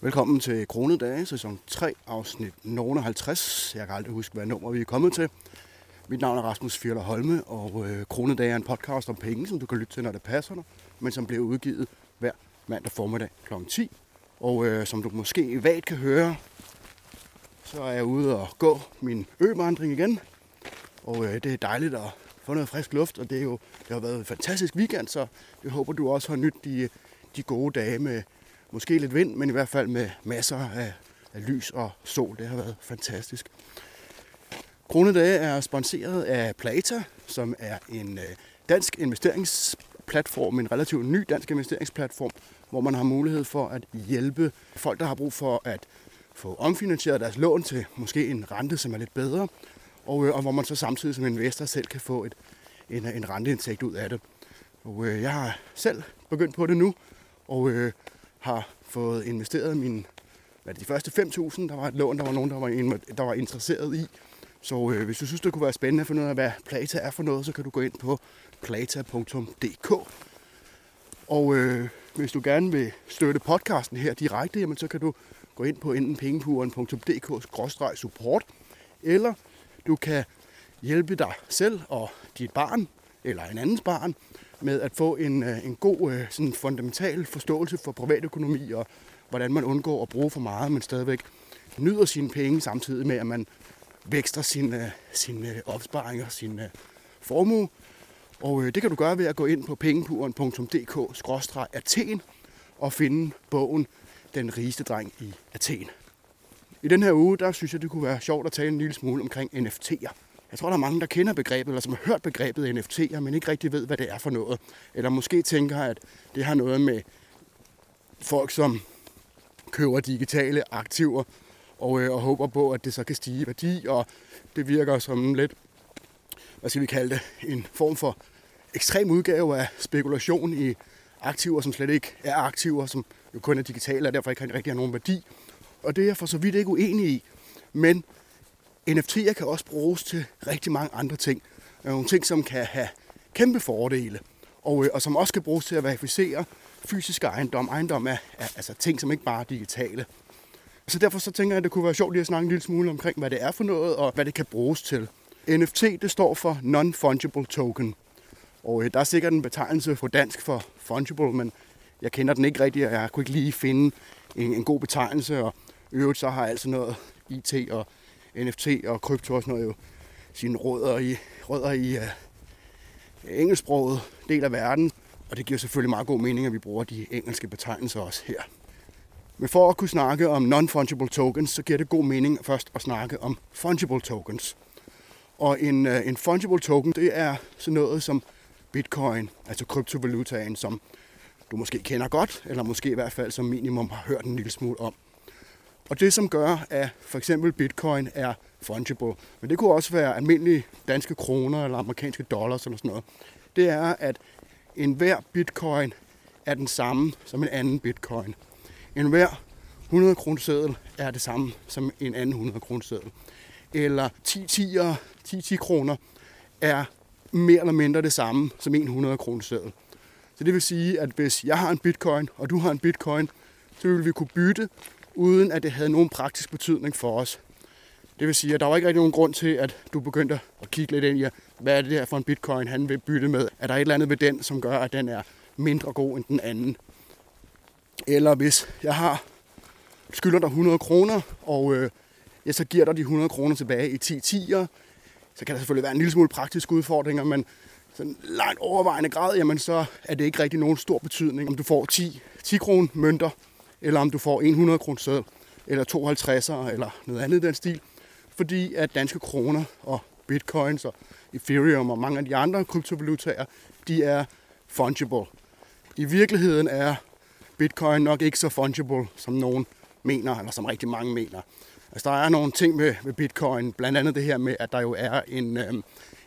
Velkommen til Kronedage, sæson 3, afsnit 59. Jeg kan aldrig huske, hvad nummer vi er kommet til. Mit navn er Rasmus Fjeller Holme, og Kronedage er en podcast om penge, som du kan lytte til, når det passer dig, men som bliver udgivet hver mandag formiddag kl. 10. Og som du måske vagt kan høre, så er jeg ude og gå min øvandring igen. Og det er dejligt at få noget frisk luft, og det har været en fantastisk weekend, så jeg håber, du også har nydt de gode dage med måske lidt vind, men i hvert fald med masser af lys og sol. Det har været fantastisk. Kronedage er sponsoreret af Plata, som er en dansk investeringsplatform, en relativt ny dansk investeringsplatform, hvor man har mulighed for at hjælpe folk, der har brug for at få omfinansieret deres lån til måske en rente, som er lidt bedre, og hvor man så samtidig som investor selv kan få en renteindtægt ud af det. Og jeg har selv begyndt på det nu, og har fået investeret de første 5.000. Der var et lån, der var nogen, der var interesseret i. Så hvis du synes, det kunne være spændende at finde ud af, hvad Plata er for noget, så kan du gå ind på plata.dk. Og hvis du gerne vil støtte podcasten her direkte, jamen, så kan du gå ind på enten pengepuren.dk/support, eller du kan hjælpe dig selv og dit barn, eller en andens barn, med at få en god sådan fundamental forståelse for privatøkonomi og hvordan man undgår at bruge for meget, men stadigvæk nyder sine penge samtidig med, at man vækster sine opsparinger og sin formue. Og det kan du gøre ved at gå ind på pengepuren.dk/Athen og finde bogen Den rigeste dreng i Athen. I den her uge, der synes jeg, det kunne være sjovt at tale en lille smule omkring NFT'er. Jeg tror, der er mange, der kender begrebet, eller som har hørt begrebet NFT'er, men ikke rigtig ved, hvad det er for noget. Eller måske tænker, at det har noget med folk, som køber digitale aktiver og håber på, at det så kan stige i værdi, og det virker som lidt, hvad skal vi kalde det, en form for ekstrem udgave af spekulation i aktiver, som slet ikke er aktiver, som jo kun er digitale, og derfor ikke rigtig har nogen værdi. Og det er jeg for så vidt ikke uenig i, men NFT'er kan også bruges til rigtig mange andre ting. Nogle ting, som kan have kæmpe fordele, og som også kan bruges til at verificere fysiske ejendomme. Ejendom er altså ting, som ikke bare er digitale. Så derfor så tænker jeg, at det kunne være sjovt lige at snakke en lille smule omkring, hvad det er for noget, og hvad det kan bruges til. NFT, det står for Non-Fungible Token. Og der er sikkert en betegnelse på dansk for fungible, men jeg kender den ikke rigtigt, og jeg kunne ikke lige finde en god betegnelse. Og i øvrigt så har altså noget IT og NFT og krypto og sådan noget jo sine rødder i engelsksproget del af verden. Og det giver selvfølgelig meget god mening, at vi bruger de engelske betegnelser også her. Men for at kunne snakke om non-fungible tokens, så giver det god mening først at snakke om fungible tokens. Og en fungible token, det er sådan noget som Bitcoin, altså kryptovalutaen, som du måske kender godt, eller måske i hvert fald som minimum har hørt en lille smule om. Og det, som gør, at for eksempel bitcoin er fungible, men det kunne også være almindelige danske kroner eller amerikanske dollars eller sådan noget, det er, at enhver bitcoin er den samme som en anden bitcoin. Enhver 100 kroneseddel er det samme som en anden 100 kroneseddel. Eller 10 kroner er mere eller mindre det samme som en 100 kroneseddel. Så det vil sige, at hvis jeg har en bitcoin, og du har en bitcoin, så vil vi kunne bytte, uden at det havde nogen praktisk betydning for os. Det vil sige, at der var ikke rigtig nogen grund til, at du begyndte at kigge lidt ind i, hvad er det der for en bitcoin, han vil bytte med? Er der et eller andet ved den, som gør, at den er mindre god end den anden? Eller hvis jeg skylder dig 100 kroner, og jeg så giver dig de 100 kroner tilbage i 10 tiere, så kan der selvfølgelig være en lille smule praktiske udfordringer, men sådan langt overvejende grad, jamen så er det ikke rigtig nogen stor betydning, om du får 10 kroner mønter, eller om du får 100 kr. Seddel, eller 52'er, eller noget andet i den stil. Fordi at danske kroner og bitcoins og Ethereum og mange af de andre kryptovalutaer, de er fungible. I virkeligheden er bitcoin nok ikke så fungible, som nogen mener, eller som rigtig mange mener. Altså der er nogle ting med bitcoin, blandt andet det her med, at der jo er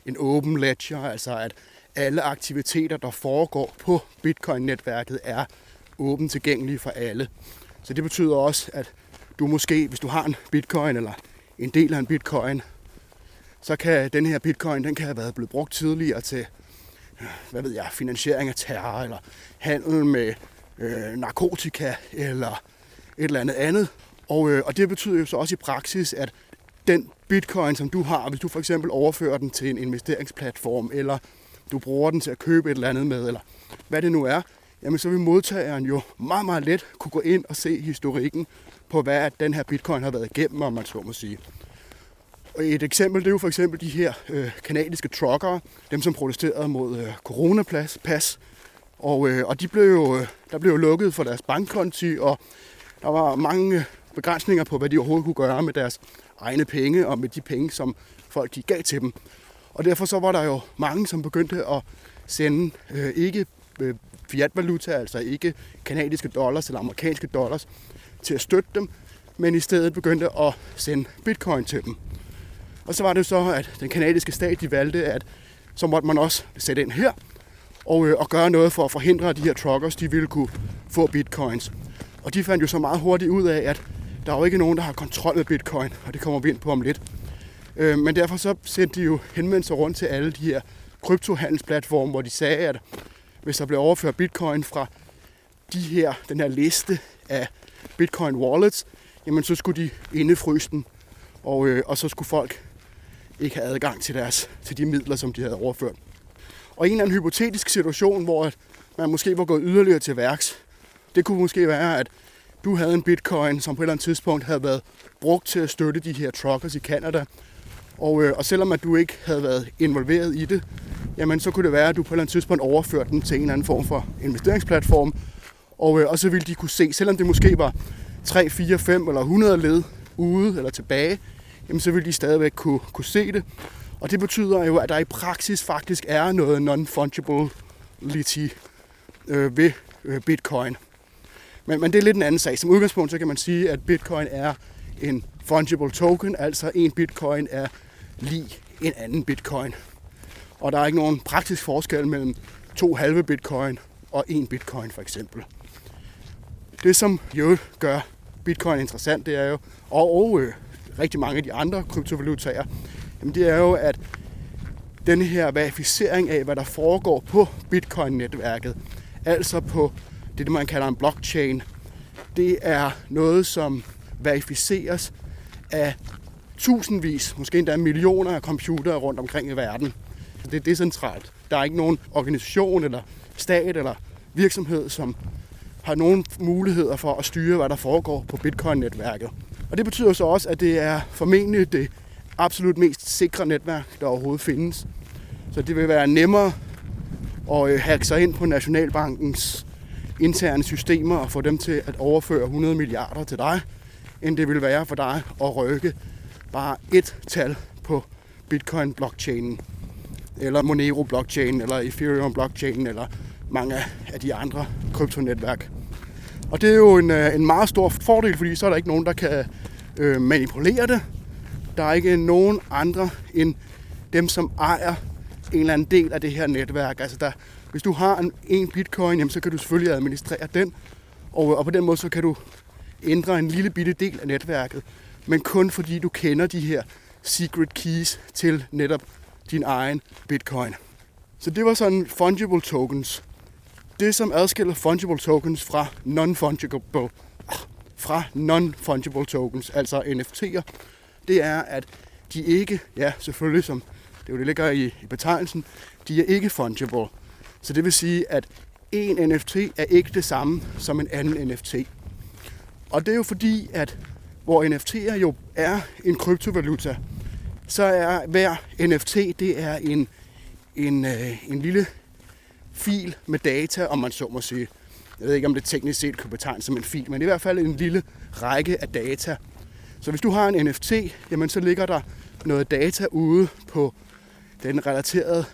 en open ledger, altså at alle aktiviteter, der foregår på bitcoin-netværket, er åbent tilgængelige for alle. Så det betyder også, at du måske, hvis du har en bitcoin eller en del af en bitcoin, så kan den her bitcoin, den kan have været blevet brugt tidligere til, hvad ved jeg, finansiering af terror, eller handel med narkotika, eller et eller andet. Og det betyder jo så også i praksis, at den bitcoin, som du har, hvis du for eksempel overfører den til en investeringsplatform, eller du bruger den til at købe et eller andet med, eller hvad det nu er, jamen så vil modtageren jo meget, meget let kunne gå ind og se historikken på, hvad den her bitcoin har været igennem, om man så må sige. Og et eksempel, det er jo for eksempel de her kanadiske truckere, dem som protesterede mod coronapas, og der blev jo lukket for deres bankkonti, og der var mange begrænsninger på, hvad de overhovedet kunne gøre med deres egne penge, og med de penge, som folk de gav til dem. Og derfor så var der jo mange, som begyndte at sende ikke fiatvaluta, altså ikke kanadiske dollars eller amerikanske dollars, til at støtte dem, men i stedet begyndte at sende bitcoin til dem. Og så var det så, at den kanadiske stat, de valgte, at så måtte man også sætte ind her og gøre noget for at forhindre, at de her truckers, de ville kunne få bitcoins. Og de fandt jo så meget hurtigt ud af, at der er jo ikke nogen, der har kontrol med bitcoin, og det kommer vi ind på om lidt. Men derfor så sendte de jo henvendelser rundt til alle de her kryptohandelsplatforme, hvor de sagde, at hvis der blev overført bitcoin fra den her liste af bitcoin wallets, jamen så skulle de indefryse den, og så skulle folk ikke have adgang til de midler, som de havde overført. Og en eller anden hypotetisk situation, hvor man måske var gået yderligere til værks, det kunne måske være, at du havde en bitcoin, som på et eller andet tidspunkt havde været brugt til at støtte de her truckers i Canada. Og selvom at du ikke havde været involveret i det, jamen så kunne det være, at du på et eller andet tidspunkt overførte den til en eller anden form for investeringsplatform. Og så ville de kunne se, selvom det måske var 3, 4, 5 eller 100 led ude eller tilbage, jamen så ville de stadigvæk kunne se det. Og det betyder jo, at der i praksis faktisk er noget non-fungibility ved bitcoin. Men det er lidt en anden sag. Som udgangspunkt så kan man sige, at bitcoin er en fungible token, altså en bitcoin er lig en anden bitcoin. Og der er ikke nogen praktisk forskel mellem to halve bitcoin og en bitcoin for eksempel. Det som jo gør bitcoin interessant, det er jo, og rigtig mange af de andre kryptovalutaer, jamen det er jo, at den her verificering af, hvad der foregår på bitcoin-netværket, altså på det man kalder en blockchain, det er noget, som verificeres af tusindvis, måske endda millioner af computere rundt omkring i verden. Det er decentralt. Der er ikke nogen organisation eller stat eller virksomhed, som har nogen muligheder for at styre, hvad der foregår på Bitcoin-netværket. Og det betyder så også, at det er formentlig det absolut mest sikre netværk, der overhovedet findes. Så det vil være nemmere at hacke sig ind på Nationalbankens interne systemer og få dem til at overføre 100 milliarder til dig, end det vil være for dig at rykke bare et tal på Bitcoin-blockchainen, eller Monero-blockchainen, eller Ethereum-blockchainen, eller mange af de andre kryptonetværk. Og det er jo en meget stor fordel, fordi så er der ikke nogen, der kan manipulere det. Der er ikke nogen andre end dem, som ejer en eller anden del af det her netværk. Altså hvis du har en bitcoin, jamen, så kan du selvfølgelig administrere den, og på den måde så kan du ændre en lille bitte del af netværket, men kun fordi du kender de her secret keys til netop din egen bitcoin. Så det var sådan fungible tokens. Det som adskiller fungible tokens fra non-fungible tokens, altså NFT'er, det er, at de ikke, ja selvfølgelig som det jo det ligger i betegnelsen, de er ikke fungible. Så det vil sige, at en NFT er ikke det samme som en anden NFT. Og det er jo fordi, at hvor NFT'er jo er en kryptovaluta, så er hver NFT, det er en lille fil med data, om man så må sige. Jeg ved ikke, om det teknisk set kan betegnes som en fil, men i hvert fald en lille række af data. Så hvis du har en NFT, jamen så ligger der noget data ude på den relaterede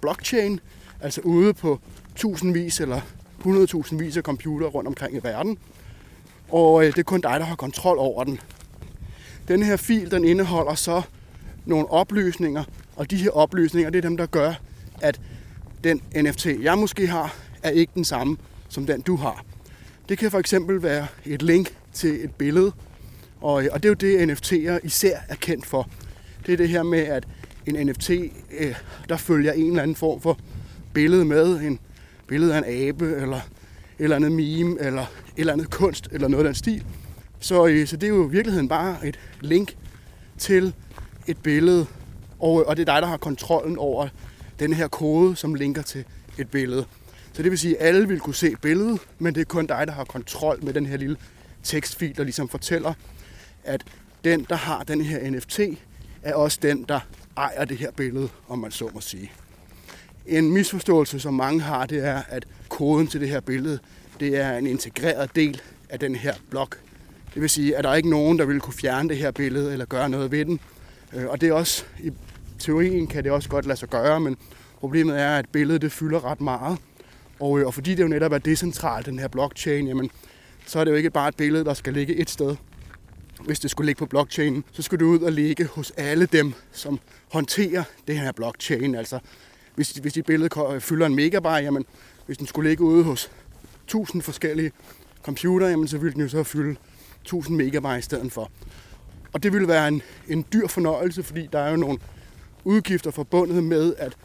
blockchain, altså ude på tusindvis eller 100.000 af computere rundt omkring i verden. Og det er kun dig, der har kontrol over den. Den her fil, den indeholder så nogle oplysninger, og de her oplysninger, det er dem, der gør, at den NFT, jeg måske har, er ikke den samme som den, du har. Det kan for eksempel være et link til et billede, og det er jo det, NFT'er især er kendt for. Det er det her med, at en NFT, der følger en eller anden form for billede med, en billede af en abe, eller et eller andet meme, eller et eller andet kunst, eller noget af den stil. Så det er jo i virkeligheden bare et link til et billede, og det er dig, der har kontrollen over den her kode, som linker til et billede. Så det vil sige, at alle vil kunne se billedet, men det er kun dig, der har kontrol med den her lille tekstfil, der ligesom fortæller, at den, der har den her NFT, er også den, der ejer det her billede, om man så må sige. En misforståelse, som mange har, det er, at koden til det her billede, det er en integreret del af den her blok. Det vil sige, at der er ikke nogen, der vil kunne fjerne det her billede eller gøre noget ved den. Og det er også, i teorien kan det også godt lade sig gøre, men problemet er, at billedet det fylder ret meget. Og fordi det jo netop er decentralt, den her blockchain, jamen, så er det jo ikke bare et billede, der skal ligge et sted. Hvis det skulle ligge på blockchainen, så skulle det ud og ligge hos alle dem, som håndterer det her blockchain. Altså, hvis dit billede fylder en megabyte, jamen, hvis den skulle ligge ude hos 1000 forskellige computere, jamen, så ville den jo så fylde 1000 megabyte i stedet for. Og det ville være en dyr fornøjelse, fordi der er jo nogle udgifter forbundet med at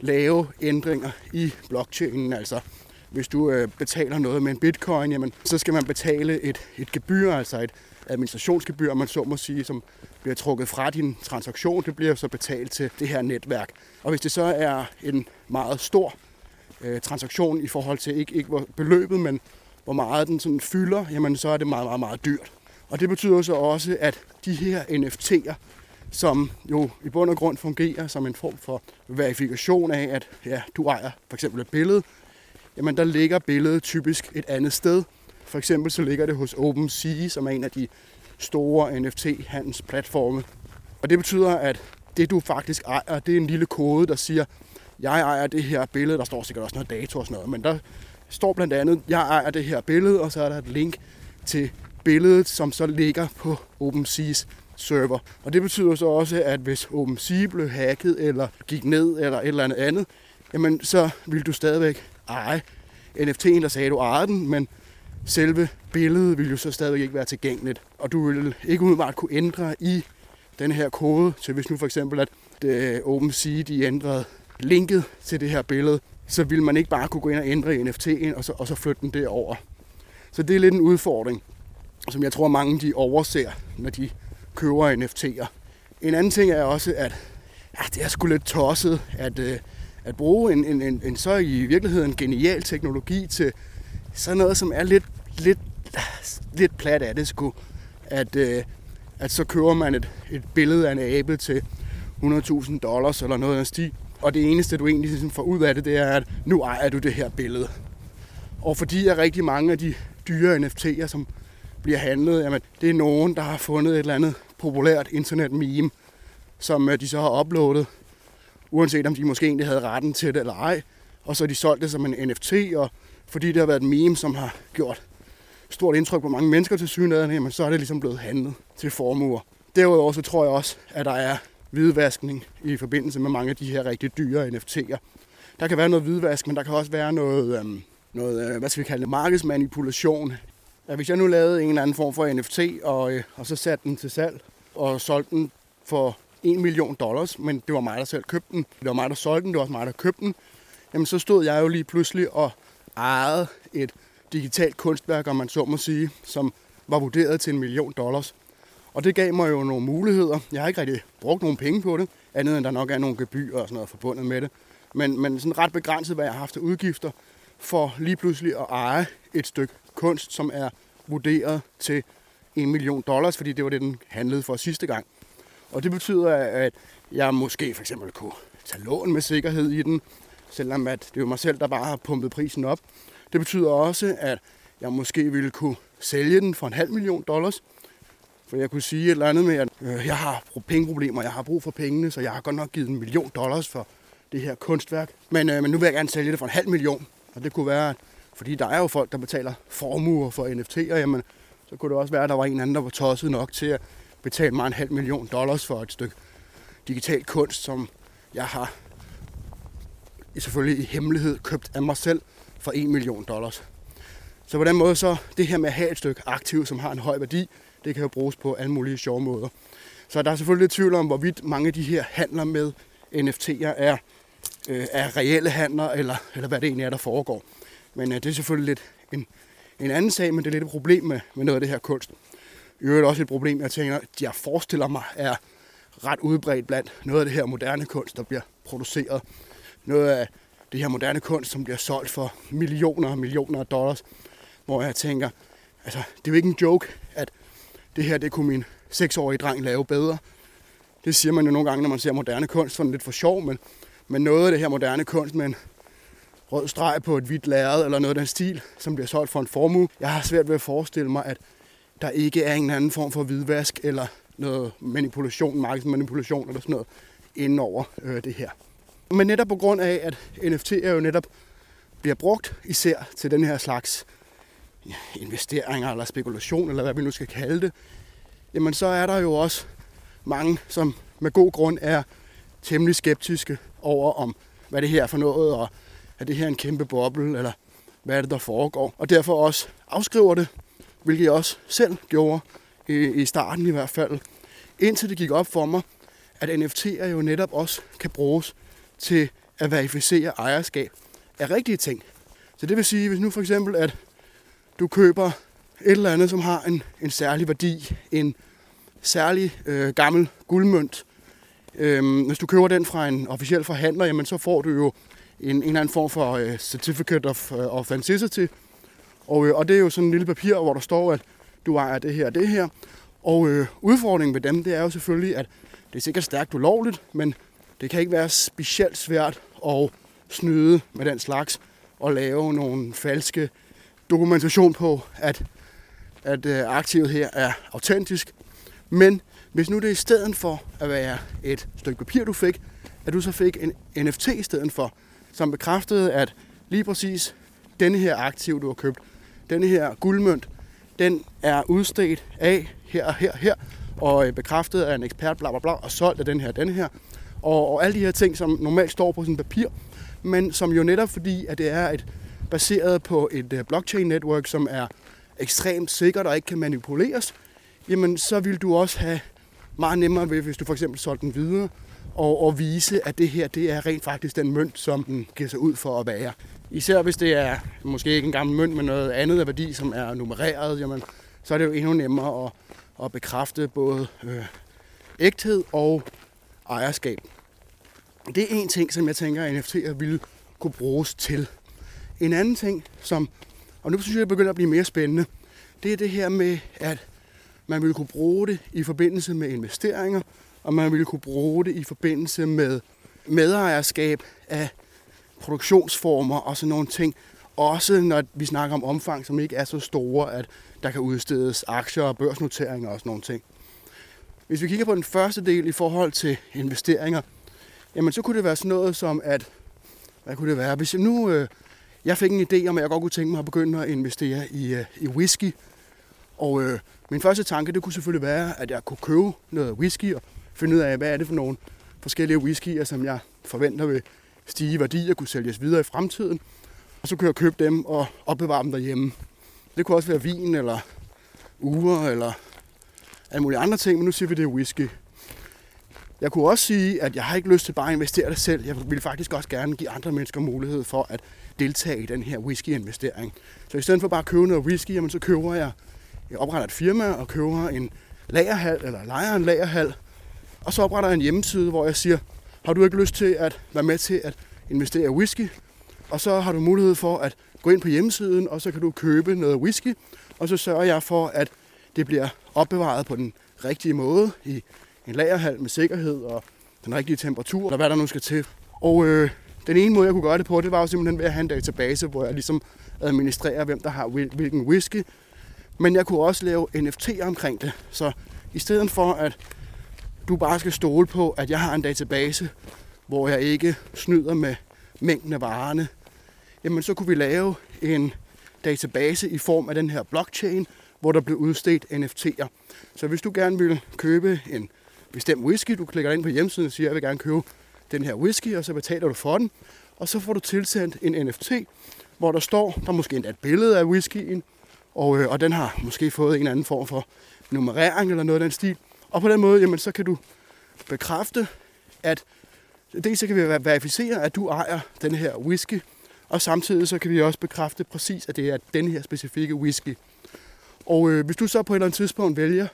lave ændringer i blockchainen. Altså, hvis du betaler noget med en bitcoin, jamen, så skal man betale et gebyr, altså et administrationsgebyr, man så må sige, som bliver trukket fra din transaktion. Det bliver så betalt til det her netværk. Og hvis det så er en meget stor transaktion i forhold til ikke beløbet, men hvor meget den sådan fylder, jamen, så er det meget, meget, meget dyrt. Og det betyder så også, at de her NFT'er, som jo i bund og grund fungerer som en form for verifikation af, at ja, du ejer for eksempel et billede, jamen der ligger billedet typisk et andet sted. For eksempel så ligger det hos OpenSea, som er en af de store NFT-handelsplatforme. Og det betyder, at det du faktisk ejer, det er en lille kode, der siger, jeg ejer det her billede, der står sikkert også noget dato og sådan noget, men der står blandt andet, jeg ejer det her billede, og så er der et link til billedet, som så ligger på OpenSeas server. Og det betyder så også, at hvis OpenSea blev hacket, eller gik ned, eller et eller andet, jamen så ville du stadigvæk eje NFT'en, der sagde, at du ejer den, men selve billedet ville jo så stadigvæk ikke være tilgængeligt. Og du ville ikke umiddelbart kunne ændre i den her kode, så hvis nu for eksempel, at OpenSea, de ændrede linket til det her billede, så ville man ikke bare kunne gå ind og ændre i NFT'en, og så flytte den derover. Så det er lidt en udfordring, som jeg tror mange de overser, når de køber NFT'er. En anden ting er også, at ja, det er sgu lidt tosset at bruge en så i virkeligheden genial teknologi til sådan noget, som er lidt plat af det sgu. At så køber man et billede af en abe til $100,000 eller noget af stil. Og det eneste, du egentlig får ud af det, det er, at nu ejer du det her billede. Og fordi er rigtig mange af de dyre NFT'er, som bliver handlet, jamen det er nogen, der har fundet et eller andet populært internet-meme, som de så har uploadet, uanset om de måske egentlig havde retten til det eller ej. Og så har de solgt det som en NFT, og fordi det har været et meme, som har gjort stort indtryk på mange mennesker til synligheden, jamen så er det ligesom blevet handlet til formuer. Derudover så tror jeg også, at der er hvidvaskning i forbindelse med mange af de her rigtig dyre NFT'er. Der kan være noget hvidvask, men der kan også være noget hvad skal vi kalde det, markedsmanipulation. Ja, hvis jeg nu lavede en eller anden form for NFT, og så satte den til salg, og solgte den for $1 million, men det var mig, der selv købte den, det var mig, der solgte den, det var også mig, der købte den, jamen så stod jeg jo lige pludselig og ejede et digitalt kunstværk, om man så må sige, som var vurderet til $1 million. Og det gav mig jo nogle muligheder. Jeg har ikke rigtig brugt nogen penge på det, andet end der nok er nogle gebyrer og sådan noget forbundet med det. Men sådan ret begrænset, hvad jeg har haft af udgifter for lige pludselig at eje et stykke kunst, som er vurderet til $1 million, fordi det var det, den handlede for sidste gang. Og det betyder, at jeg måske for eksempel kunne tage lån med sikkerhed i den, selvom at det er jo mig selv, der bare har pumpet prisen op. Det betyder også, at jeg måske ville kunne sælge den for $500,000, for jeg kunne sige et eller andet med, at jeg har pengeproblemer, jeg har brug for pengene, så jeg har godt nok givet $1 million for det her kunstværk. Men nu vil jeg gerne sælge det for $500,000, og det kunne være, fordi der er jo folk, der betaler formuer for NFT'er, jamen så kunne det også være, at der var en anden, der var tosset nok til at betale mig $500,000 for et stykke digital kunst, som jeg har selvfølgelig i hemmelighed købt af mig selv for $1 million. Så på den måde så, det her med at have et stykke aktiv, som har en høj værdi, det kan jo bruges på alle mulige sjove måder. Så der er selvfølgelig lidt tvivl om, hvorvidt mange af de her handler med NFT'er er reelle handler, eller hvad det egentlig er, der foregår. Men det er selvfølgelig lidt en anden sag, men det er lidt et problem med noget af det her kunst. i øvrigt også et problem, jeg tænker, at jeg forestiller mig er ret udbredt blandt noget af det her moderne kunst, der bliver produceret. Noget af det her moderne kunst, som bliver solgt for millioner og millioner af dollars, hvor jeg tænker, altså det er jo ikke en joke, at det her, det kunne min 6-årige dreng lave bedre. Det siger man jo nogle gange, når man ser moderne kunst, sådan lidt for sjov, men noget af det her moderne kunst med en rød streg på et hvidt lærred eller noget af den stil, som bliver solgt for en formue. Jeg har svært ved at forestille mig, at der ikke er en anden form for hvidvask eller noget manipulation, markedsmanipulation eller sådan noget inden over det her. Men netop på grund af, at NFT'er jo netop bliver brugt især til den her slags investeringer eller spekulation, eller hvad vi nu skal kalde det, jamen så er der jo også mange, som med god grund er temmelig skeptiske over, om hvad det her er for noget, og er det her en kæmpe boble, eller hvad er det, der foregår. Og derfor også afskriver det, hvilket jeg også selv gjorde, i starten i hvert fald, indtil det gik op for mig, at NFT'er jo netop også kan bruges til at verificere ejerskab af rigtige ting. Så det vil sige, hvis nu for eksempel, at du køber et eller andet, som har en særlig værdi, en særlig gammel guldmønt. Hvis du køber den fra en officiel forhandler, jamen, så får du jo en eller anden form for certificate of authenticity. Og det er jo sådan en lille papir, hvor der står, at du ejer det her og det her. Og udfordringen ved dem, det er jo selvfølgelig, at det er sikkert stærkt ulovligt, men det kan ikke være specielt svært at snyde med den slags og lave nogle falske dokumentation på, at aktivet her er autentisk. Men hvis nu det i stedet for at være et stykke papir, du fik, at du så fik en NFT i stedet for, som bekræftede, at lige præcis denne her aktiv, du har købt, denne her guldmønt, den er udstedt af her og her og her, og bekræftet af en ekspert, bla bla bla, og solgt af den her og den her. Og alle de her ting, som normalt står på sådan papir, men som jo netop fordi, at det er et baseret på et blockchain-netværk, som er ekstremt sikkert og ikke kan manipuleres, jamen så vil du også have meget nemmere ved, hvis du for eksempel solgte den videre, og vise, at det her, det er rent faktisk den mønt, som den giver sig ud for at være. Især hvis det er måske ikke en gammel mønt, men noget andet af værdi, som er nummereret, jamen så er det jo endnu nemmere at bekræfte både ægthed og ejerskab. Det er en ting, som jeg tænker, at NFT'er ville kunne bruges til. En anden ting, som, og nu synes jeg, det begynder at blive mere spændende, det er det her med, at man ville kunne bruge det i forbindelse med investeringer, og man ville kunne bruge det i forbindelse med medejerskab af produktionsformer og sådan nogle ting. Også når vi snakker om omfang, som ikke er så store, at der kan udstedes aktier og børsnoteringer og sådan nogle ting. Hvis vi kigger på den første del i forhold til investeringer, jamen så kunne det være sådan noget som, at hvad kunne det være? Hvis nu jeg fik en idé om, at jeg godt kunne tænke mig at begynde at investere i whisky. Og min første tanke, det kunne selvfølgelig være, at jeg kunne købe noget whisky og finde ud af, hvad er det for nogle forskellige whiskyer, som jeg forventer vil stige i værdi og kunne sælges videre i fremtiden. Og så kunne jeg købe dem og opbevare dem derhjemme. Det kunne også være vin eller ure eller alle mulige andre ting, men nu siger vi, det er whisky. Jeg kunne også sige, at jeg har ikke lyst til bare at investere det selv. Jeg ville faktisk også gerne give andre mennesker mulighed for at deltage i den her whisky-investering. Så i stedet for bare at købe noget whisky, jamen, så køber jeg opretter et firma og køber en lagerhal, eller lejer en lagerhal. Og så opretter jeg en hjemmeside, hvor jeg siger, har du ikke lyst til at være med til at investere i whisky? Og så har du mulighed for at gå ind på hjemmesiden, og så kan du købe noget whisky. Og så sørger jeg for, at det bliver opbevaret på den rigtige måde i en lagerhal med sikkerhed og den rigtige temperatur, eller hvad der nu skal til. Og den ene måde, jeg kunne gøre det på, det var jo simpelthen ved at have en database, hvor jeg ligesom administrerer, hvem der har hvilken whisky. Men jeg kunne også lave NFT'er omkring det. Så i stedet for, at du bare skal stole på, at jeg har en database, hvor jeg ikke snyder med mængden af varerne, jamen så kunne vi lave en database i form af den her blockchain, hvor der blev udstedt NFT'er. Så hvis du gerne vil købe en bestemt whisky, du klikker ind på hjemmesiden og siger, jeg vil gerne købe den her whisky, og så betaler du for den, og så får du tilsendt en NFT, hvor der står, der måske endda et billede af whiskyen, og den har måske fået en eller anden form for nummerering eller noget af den stil. Og på den måde, jamen, så kan du bekræfte, at dels så kan vi verificere, at du ejer den her whisky, og samtidig så kan vi også bekræfte præcis, at det er den her specifikke whisky. Og hvis du så på et eller andet tidspunkt vælger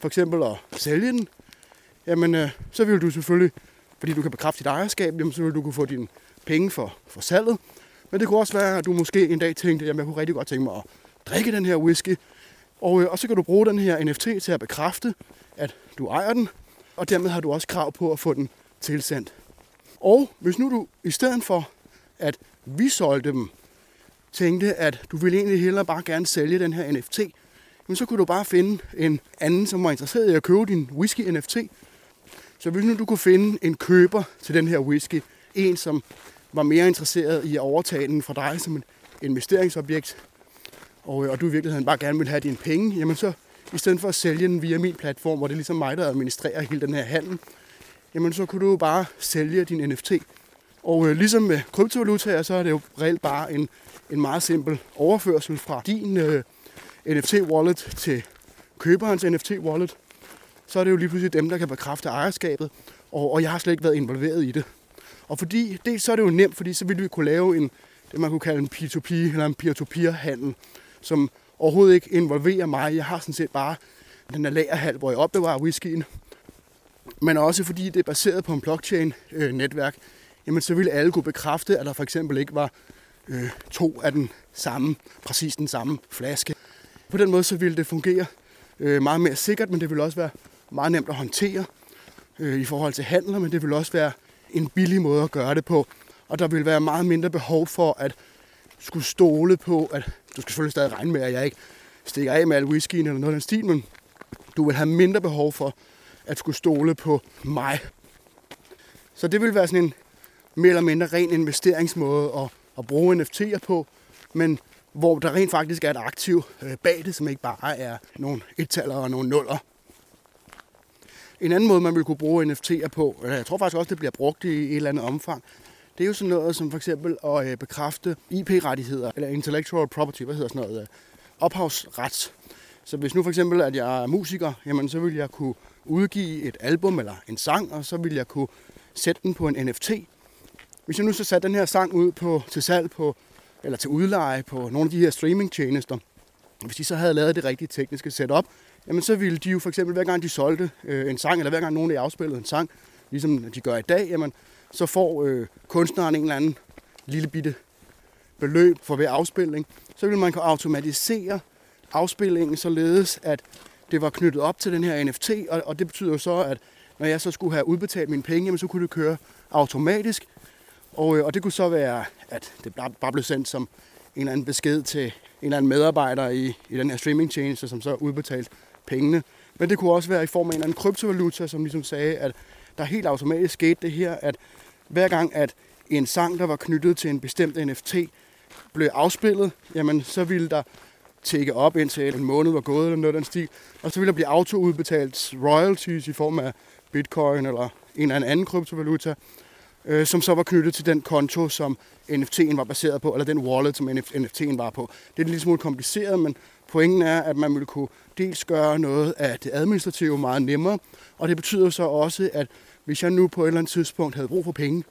for eksempel at sælge den, jamen så vil du selvfølgelig, fordi du kan bekræfte dit ejerskab, jamen så vil du kunne få dine penge for salget. Men det kunne også være, at du måske en dag tænkte, jamen jeg kunne rigtig godt tænke mig at drikke den her whisky. Og så kan du bruge den her NFT til at bekræfte, at du ejer den, og dermed har du også krav på at få den tilsendt. Og hvis nu du i stedet for, at vi solgte dem, tænkte, at du ville egentlig hellere bare gerne sælge den her NFT, jamen så kunne du bare finde en anden, som var interesseret i at købe din whisky-NFT. Så hvis nu du kunne finde en køber til den her whisky, en som var mere interesseret i at overtage den fra dig som et investeringsobjekt, og du i virkeligheden bare gerne vil have dine penge, jamen så i stedet for at sælge den via min platform, hvor det er ligesom mig, der administrerer hele den her handel, jamen så kunne du jo bare sælge din NFT. Og ligesom med kryptovalutaer, så er det jo reelt bare en meget simpel overførsel fra din NFT-wallet til køberens NFT-wallet. Så er det jo lige pludselig dem, der kan bekræfte ejerskabet, og jeg har slet ikke været involveret i det. Og fordi, dels så er det jo nemt, fordi så ville vi kunne lave det man kunne kalde en P2P eller en peer-to-peer-handel, som overhovedet ikke involverer mig. Jeg har sådan set bare den der lagerhal, hvor jeg opbevarer whiskyen. Men også fordi det er baseret på en blockchain-netværk, jamen så ville alle kunne bekræfte, at der for eksempel ikke var to af præcis den samme flaske. På den måde så ville det fungere meget mere sikkert, men det ville også være meget nemt at håndtere i forhold til handler, men det ville også være en billig måde at gøre det på. Og der vil være meget mindre behov for at skulle stole på, at du skal selvfølgelig stadig regne med, at jeg ikke stikker af med al whiskyen eller noget af den stil, men du vil have mindre behov for at skulle stole på mig. Så det vil være sådan en mere eller mindre ren investeringsmåde at bruge NFT'er på, men hvor der rent faktisk er et aktiv bag det, som ikke bare er nogle et-taller og nogle nuller. En anden måde, man vil kunne bruge NFT'er på, eller jeg tror faktisk også, det bliver brugt i et eller andet omfang, det er jo sådan noget som for eksempel at bekræfte IP-rettigheder, eller intellectual property, ophavsret. Så hvis nu for eksempel, at jeg er musiker, jamen så vil jeg kunne udgive et album eller en sang, og så vil jeg kunne sætte den på en NFT. Hvis jeg nu så satte den her sang ud til salg på, eller til udleje på nogle af de her streamingtjenester, hvis de så havde lavet det rigtige tekniske setup, jamen så ville de jo for eksempel, hver gang de solgte en sang, eller hver gang nogen af de afspillede en sang, ligesom de gør i dag, jamen så får kunstneren en eller anden lille bitte beløb for hver afspilning. Så vil man kunne automatisere afspillingen således, at det var knyttet op til den her NFT, og det betyder jo så, at når jeg så skulle have udbetalt mine penge, jamen så kunne det køre automatisk. Og det kunne så være, at det bare blev sendt som en eller anden besked til en eller anden medarbejder i den her streamingtjeneste, som så udbetalte pengene. Men det kunne også være i form af en eller anden kryptovaluta, som ligesom sagde, at der helt automatisk skete det her, at hver gang at en sang, der var knyttet til en bestemt NFT, blev afspillet, jamen så ville der tække op indtil en måned var gået eller noget af den stil, og så ville der blive autoudbetalt royalties i form af bitcoin eller en eller anden kryptovaluta, som så var knyttet til den konto, som NFT'en var baseret på, eller den wallet, som NFT'en var på. Det er lidt smule kompliceret, men pointen er, at man ville kunne dels gøre noget af det administrative meget nemmere, og det betyder så også, at hvis jeg nu på et eller andet tidspunkt havde brug for penge,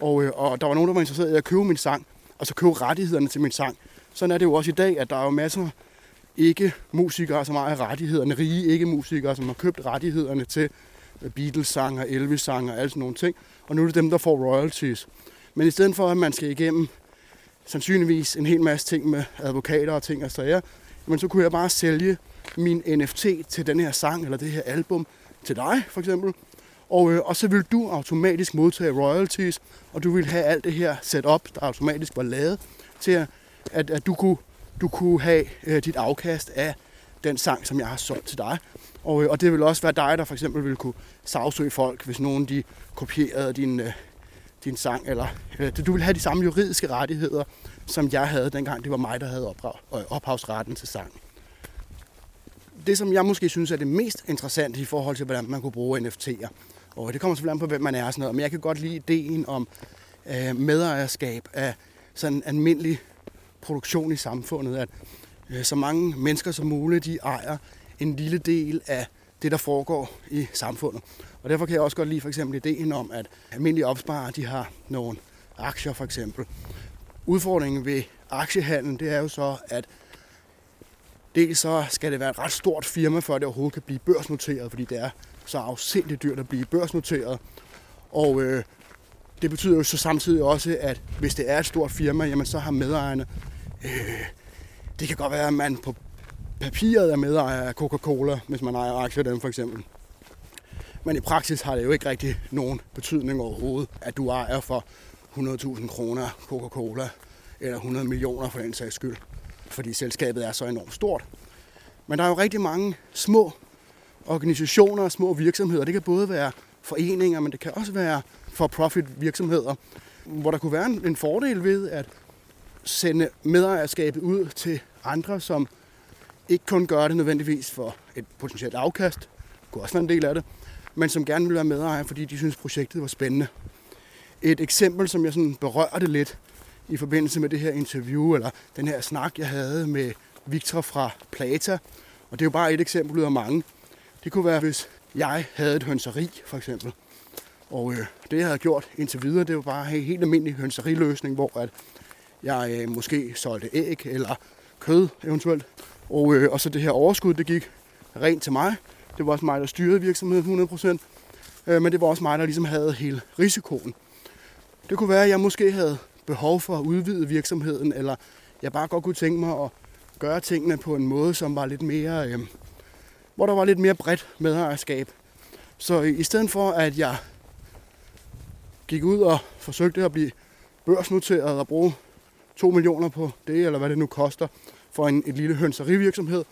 og der var nogen, der var interesseret i at købe min sang, og så købe rettighederne til min sang, sådan er det jo også i dag, at der er jo masser ikke-musikere, som ejer rettighederne, rige ikke-musikere, som har købt rettighederne til Beatles-sanger, Elvis-sanger og alle sådan nogle ting. Og nu er det dem, der får royalties. Men i stedet for, at man skal igennem sandsynligvis en hel masse ting med advokater og ting og sager, men så kunne jeg bare sælge min NFT til den her sang eller det her album til dig, for eksempel. Og så vil du automatisk modtage royalties, og du vil have alt det her setup, der automatisk var lavet, til at du kunne have dit afkast af den sang, som jeg har solgt til dig. Og det vil også være dig, der for eksempel vil kunne sagsøge folk, hvis nogen de kopierede din sang. Eller du vil have de samme juridiske rettigheder, som jeg havde dengang. Det var mig, der havde ophavsretten til sangen. Det, som jeg måske synes er det mest interessante i forhold til, hvordan man kunne bruge NFT'er. Og det kommer selvfølgelig an på, hvem man er og sådan noget. Men jeg kan godt lide ideen om medejerskab af sådan almindelig produktion i samfundet. At så mange mennesker som muligt, de ejer en lille del af det, der foregår i samfundet. Og derfor kan jeg også godt lide for eksempel ideen om, at almindelige opsparere, de har nogle aktier for eksempel. Udfordringen ved aktiehandlen, det er jo så, at Dels så skal det være et ret stort firma, for at det overhovedet kan blive børsnoteret, fordi det er så afsindigt dyrt at blive børsnoteret. Og det betyder jo så samtidig også, at hvis det er et stort firma, jamen så har medejerne... det kan godt være, at man på papiret er medejer af Coca-Cola, hvis man ejer aktier af dem for eksempel. Men i praksis har det jo ikke rigtig nogen betydning overhovedet, at du ejer for 100.000 kroner Coca-Cola, eller 100 millioner for den sags skyld, fordi selskabet er så enormt stort. Men der er jo rigtig mange små organisationer og små virksomheder. Det kan både være foreninger, men det kan også være for-profit virksomheder, hvor der kunne være en fordel ved at sende medejerskabet ud til andre, som ikke kun gør det nødvendigvis for et potentielt afkast, det kunne også være en del af det, men som gerne vil være medejer, fordi de synes, projektet var spændende. Et eksempel, som jeg sådan berørte lidt i forbindelse med det her interview, eller den her snak, jeg havde med Victor fra Plata, og det er jo bare et eksempel ud af mange. Det kunne være, hvis jeg havde et hønseri, for eksempel. Og det, jeg havde gjort indtil videre, det var bare en helt almindelig hønseriløsning, hvor at jeg måske solgte æg eller kød eventuelt. Og så det her overskud, det gik rent til mig. Det var også mig, der styrede virksomheden 100%, men det var også mig, der ligesom havde hele risikoen. Det kunne være, at jeg måske havde behov for at udvide virksomheden, eller jeg bare godt kunne tænke mig at gøre tingene på en måde, som var lidt mere, hvor der var lidt mere bredt medejerskab. Så i stedet for, at jeg gik ud og forsøgte at blive børsnoteret og bruge 2 millioner på det, eller hvad det nu koster, for et lille hønserivirksomhed,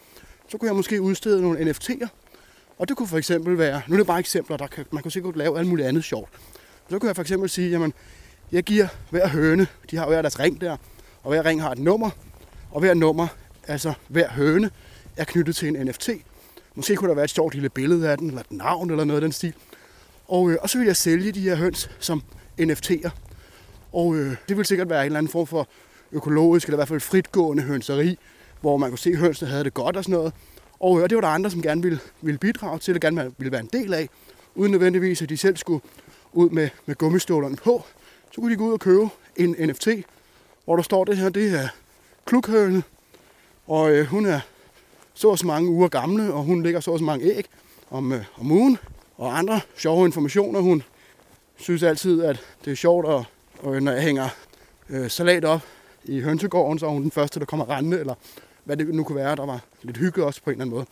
så kunne jeg måske udstede nogle NFT'er. Og det kunne for eksempel være, nu er det bare eksempler, man kunne sikkert lave alt muligt andet sjovt. Så kunne jeg for eksempel sige, jamen, jeg giver hver høne, de har hver deres ring der, og hver ring har et nummer, og hver nummer, altså hver høne, er knyttet til en NFT. Måske kunne der være et sjovt lille billede af den, eller et navn, eller noget af den stil. Og så ville jeg sælge de her høns som NFT'er. Og det ville sikkert være en eller anden form for økologisk, eller i hvert fald fritgående hønseri, hvor man kunne se, at hønsene havde det godt og sådan noget. Og det var der andre, som gerne ville bidrage til, og gerne ville være en del af, uden nødvendigvis, at de selv skulle ud med gummistålerne på. Så kunne de gå ud og købe en NFT, hvor der står det her, det er klukhøne, og hun er så og så mange uger gamle, og hun lægger så og så mange æg om ugen, og andre sjove informationer. Hun synes altid, at det er sjovt, og når jeg hænger salat op i hønsegården, så er hun den første, der kommer rendende, eller hvad det nu kunne være, der var lidt hygge også på en eller anden måde.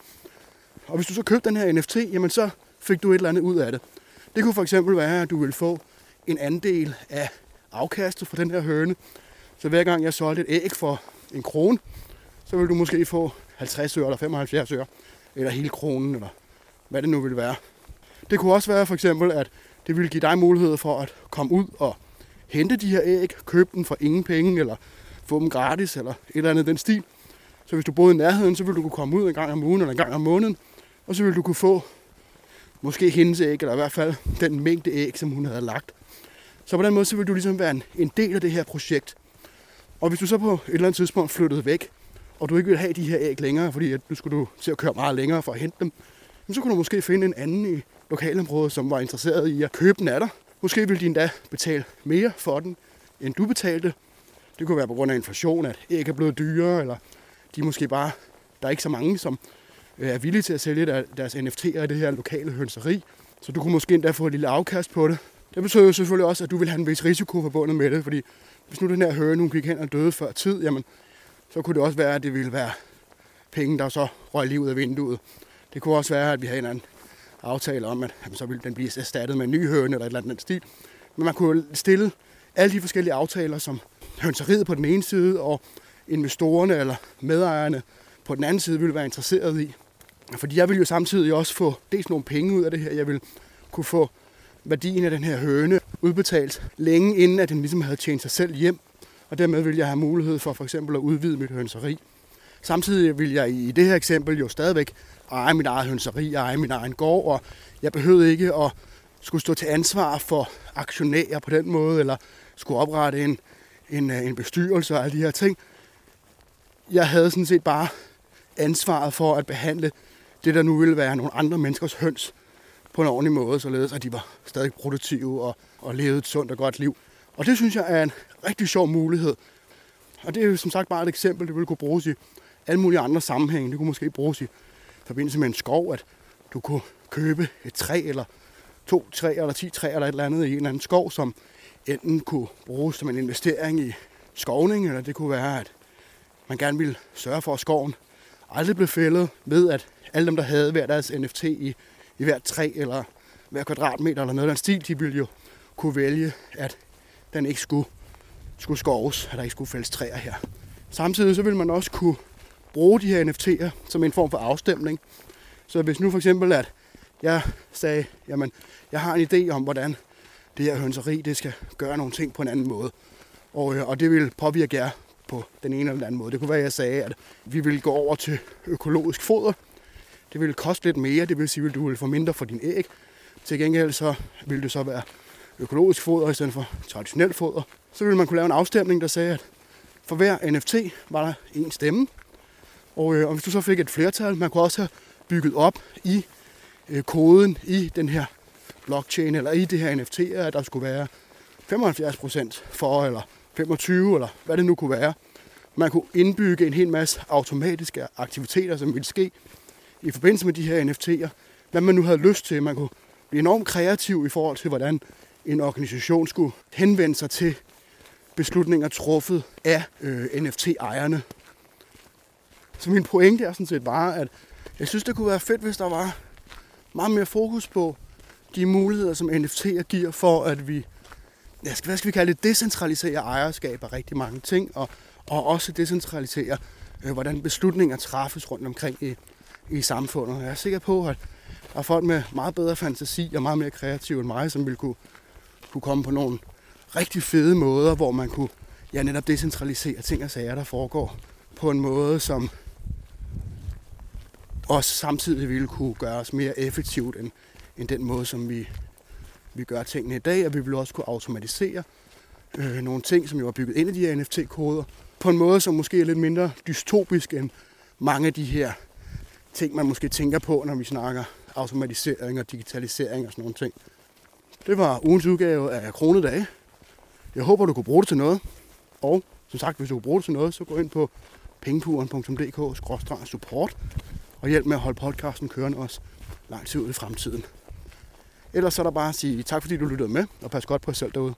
Og hvis du så købte den her NFT, jamen så fik du et eller andet ud af det. Det kunne for eksempel være, at du ville få en andel af afkastet fra den her høne. Så hver gang jeg solgte et æg for 1 krone, så ville du måske få 50 øre eller 75 øre, eller hele kronen, eller hvad det nu ville være. Det kunne også være for eksempel, at det ville give dig mulighed for at komme ud og hente de her æg, købe dem for ingen penge, eller få dem gratis, eller et eller andet den stil. Så hvis du boede i nærheden, så ville du kunne komme ud en gang om ugen eller en gang om måneden, og så ville du kunne få måske hendes æg, eller i hvert fald den mængde æg, som hun havde lagt. Så på den måde, så ville du ligesom være en del af det her projekt. Og hvis du så på et eller andet tidspunkt flyttede væk, og du ikke ville have de her æg længere, fordi at nu skulle du til at køre meget længere for at hente dem, så kunne du måske finde en anden i lokalområdet, som var interesseret i at købe den af dig. Måske ville de endda betale mere for den, end du betalte. Det kunne være på grund af inflation, at æg er blevet dyrere, eller de måske bare, der er ikke så mange, som er villige til at sælge deres NFT'er i det her lokale hønseri. Så du kunne måske endda få et lille afkast på det. Det betyder jo selvfølgelig også, at du vil have en vis risiko forbundet med det, fordi hvis nu den her høne, hun gik hen og døde før tid, jamen, så kunne det også være, at det ville være penge, der så røg lige ud af vinduet. Det kunne også være, at vi havde en anden aftale om, at jamen, så ville den blive erstattet med en ny høne eller et eller andet stil. Men man kunne stille alle de forskellige aftaler, som hønseriet på den ene side, og investorerne eller medejerne på den anden side ville være interesseret i. Fordi jeg ville jo samtidig også få dels nogle penge ud af det her. Jeg ville kunne få værdien af den her høne udbetalt længe inden, at den ligesom havde tjent sig selv hjem. Og dermed ville jeg have mulighed for eksempel at udvide mit hønseri. Samtidig ville jeg i det her eksempel jo stadigvæk eje mit eget hønseri, eje min egen gård, og jeg behøvede ikke at skulle stå til ansvar for aktionærer på den måde, eller skulle oprette en bestyrelse og alle de her ting. Jeg havde sådan set bare ansvaret for at behandle det, der nu ville være nogle andre menneskers høns på en ordentlig måde, således at de var stadig produktive og levede et sundt og godt liv. Og det synes jeg er en rigtig sjov mulighed. Og det er jo som sagt bare et eksempel, det ville kunne bruges i alle mulige andre sammenhænge. Det kunne måske bruges i forbindelse med en skov, at du kunne købe et træ eller 2 træer eller 10 træer eller et eller andet i en eller anden skov, som enten kunne bruges som en investering i skovning, eller det kunne være, at man gerne ville sørge for, at skoven aldrig blev fældet ved, at alle dem, der havde hver deres NFT i hvert træ eller hver kvadratmeter eller noget af den stil, de ville jo kunne vælge, at den ikke skulle skoves, at der ikke skulle fældes træer her. Samtidig så vil man også kunne bruge de her NFT'er som en form for afstemning. Så hvis nu for eksempel, at jeg sagde, jamen, jeg har en idé om, hvordan det her hønseri, det skal gøre nogle ting på en anden måde. Og det vil påvirke jer på den ene eller den anden måde. Det kunne være, at jeg sagde, at vi ville gå over til økologisk foder. Det ville koste lidt mere, det vil sige, at du ville få mindre for din æg. Til gengæld så ville det så være økologisk foder i stedet for traditionelt foder. Så ville man kunne lave en afstemning, der sagde, at for hver NFT var der 1 stemme. Og hvis du så fik et flertal, man kunne også have bygget op i koden i den her blockchain, eller i det her NFT, at der skulle være 75% for, eller 25, eller hvad det nu kunne være. Man kunne indbygge en hel masse automatiske aktiviteter, som ville ske i forbindelse med de her NFT'er, hvad man nu havde lyst til. Man kunne blive enormt kreativ i forhold til, hvordan en organisation skulle henvende sig til beslutninger truffet af NFT-ejerne. Så min pointe er sådan set bare, at jeg synes, det kunne være fedt, hvis der var meget mere fokus på de muligheder, som NFT'er giver for, at vi, hvad skal vi kalde det, decentralisere ejerskab af rigtig mange ting, og også decentralisere, hvordan beslutninger træffes rundt omkring i samfundet. Jeg er sikker på, at der er folk med meget bedre fantasi og meget mere kreative end mig, som ville kunne komme på nogle rigtig fede måder, hvor man kunne netop decentralisere ting og sager, der foregår på en måde, som også samtidig ville kunne gøres mere effektivt end den måde, som vi gør tingene i dag. Og vi ville også kunne automatisere nogle ting, som jo er bygget ind i de her NFT-koder, på en måde, som måske er lidt mindre dystopisk end mange af de her ting, man måske tænker på, når vi snakker automatisering og digitalisering og sådan nogle ting. Det var ugens udgave af Kronedage. Jeg håber, du kunne bruge det til noget. Og som sagt, hvis du kunne bruge det til noget, så gå ind på pengepuren.dk/support og hjælp med at holde podcasten kørende også lang tid ud i fremtiden. Ellers så er der bare at sige tak, fordi du lyttede med, og pas godt på jer selv derude.